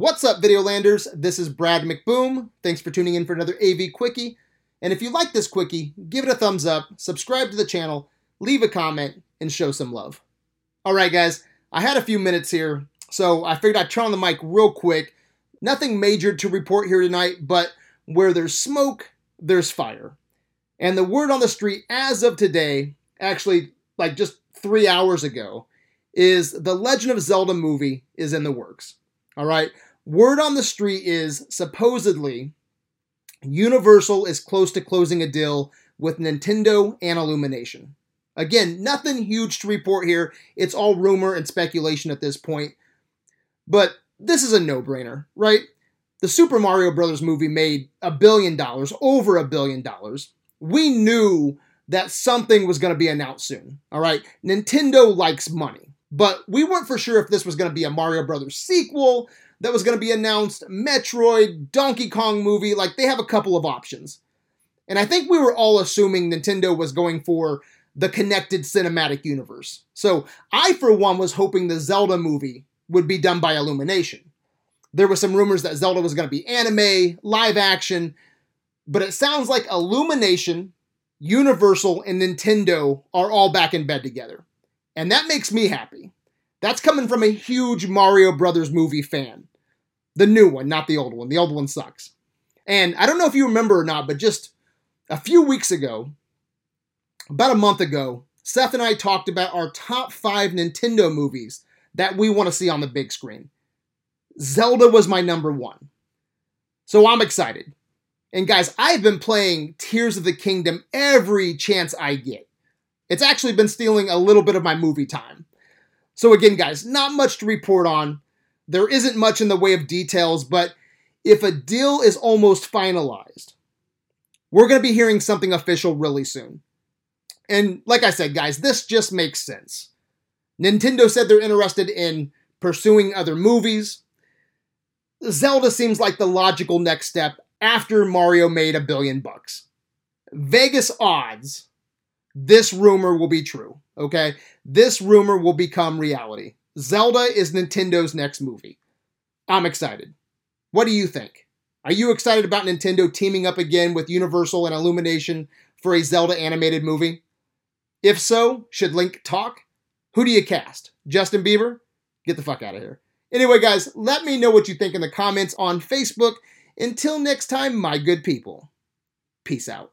What's up, Videolanders? This is Brad McBoom. Thanks for tuning in for another AV Quickie. And if you like this Quickie, give it a thumbs up, subscribe to the channel, leave a comment, and show some love. Alright guys, I had a few minutes here, so I figured I'd turn on the mic real quick. Nothing major to report here tonight, but where there's smoke, there's fire. And the word on the street as of today, actually like just 3 hours ago, is the Legend of Zelda movie is in the works. All right. Word on the street is supposedly Universal is close to closing a deal with Nintendo and Illumination. Again, nothing huge to report here. It's all rumor and speculation at this point. But this is a no-brainer, right? The Super Mario Bros. Movie made $1 billion, over $1 billion. We knew that something was going to be announced soon, all right? Nintendo likes money, but we weren't for sure if this was going to be a Mario Bros. Sequel that was going to be announced, Metroid, Donkey Kong movie, like they have a couple of options. And I think we were all assuming Nintendo was going for the connected cinematic universe. So I, for one, was hoping the Zelda movie would be done by Illumination. There were some rumors that Zelda was going to be anime, live action, but it sounds like Illumination, Universal, and Nintendo are all back in bed together. And that makes me happy. That's coming from a huge Mario Brothers movie fan. The new one, not the old one. The old one sucks. And I don't know if you remember or not, but just a few weeks ago, about a month ago, Seth and I talked about our top 5 Nintendo movies that we want to see on the big screen. Zelda was my number 1. So I'm excited. And guys, I've been playing Tears of the Kingdom every chance I get. It's actually been stealing a little bit of my movie time. So again, guys, not much to report on. There isn't much in the way of details, but if a deal is almost finalized, we're going to be hearing something official really soon. And like I said, guys, this just makes sense. Nintendo said they're interested in pursuing other movies. Zelda seems like the logical next step. After Mario made $1 billion. Vegas odds, this rumor will be true, okay? This rumor will become reality. Zelda is Nintendo's next movie. I'm excited. What do you think? Are you excited about Nintendo teaming up again with Universal and Illumination for a Zelda animated movie? If so, should Link talk? Who do you cast? Justin Bieber? Get the fuck out of here. Anyway, guys, let me know what you think in the comments on Facebook. Until next time, my good people, peace out.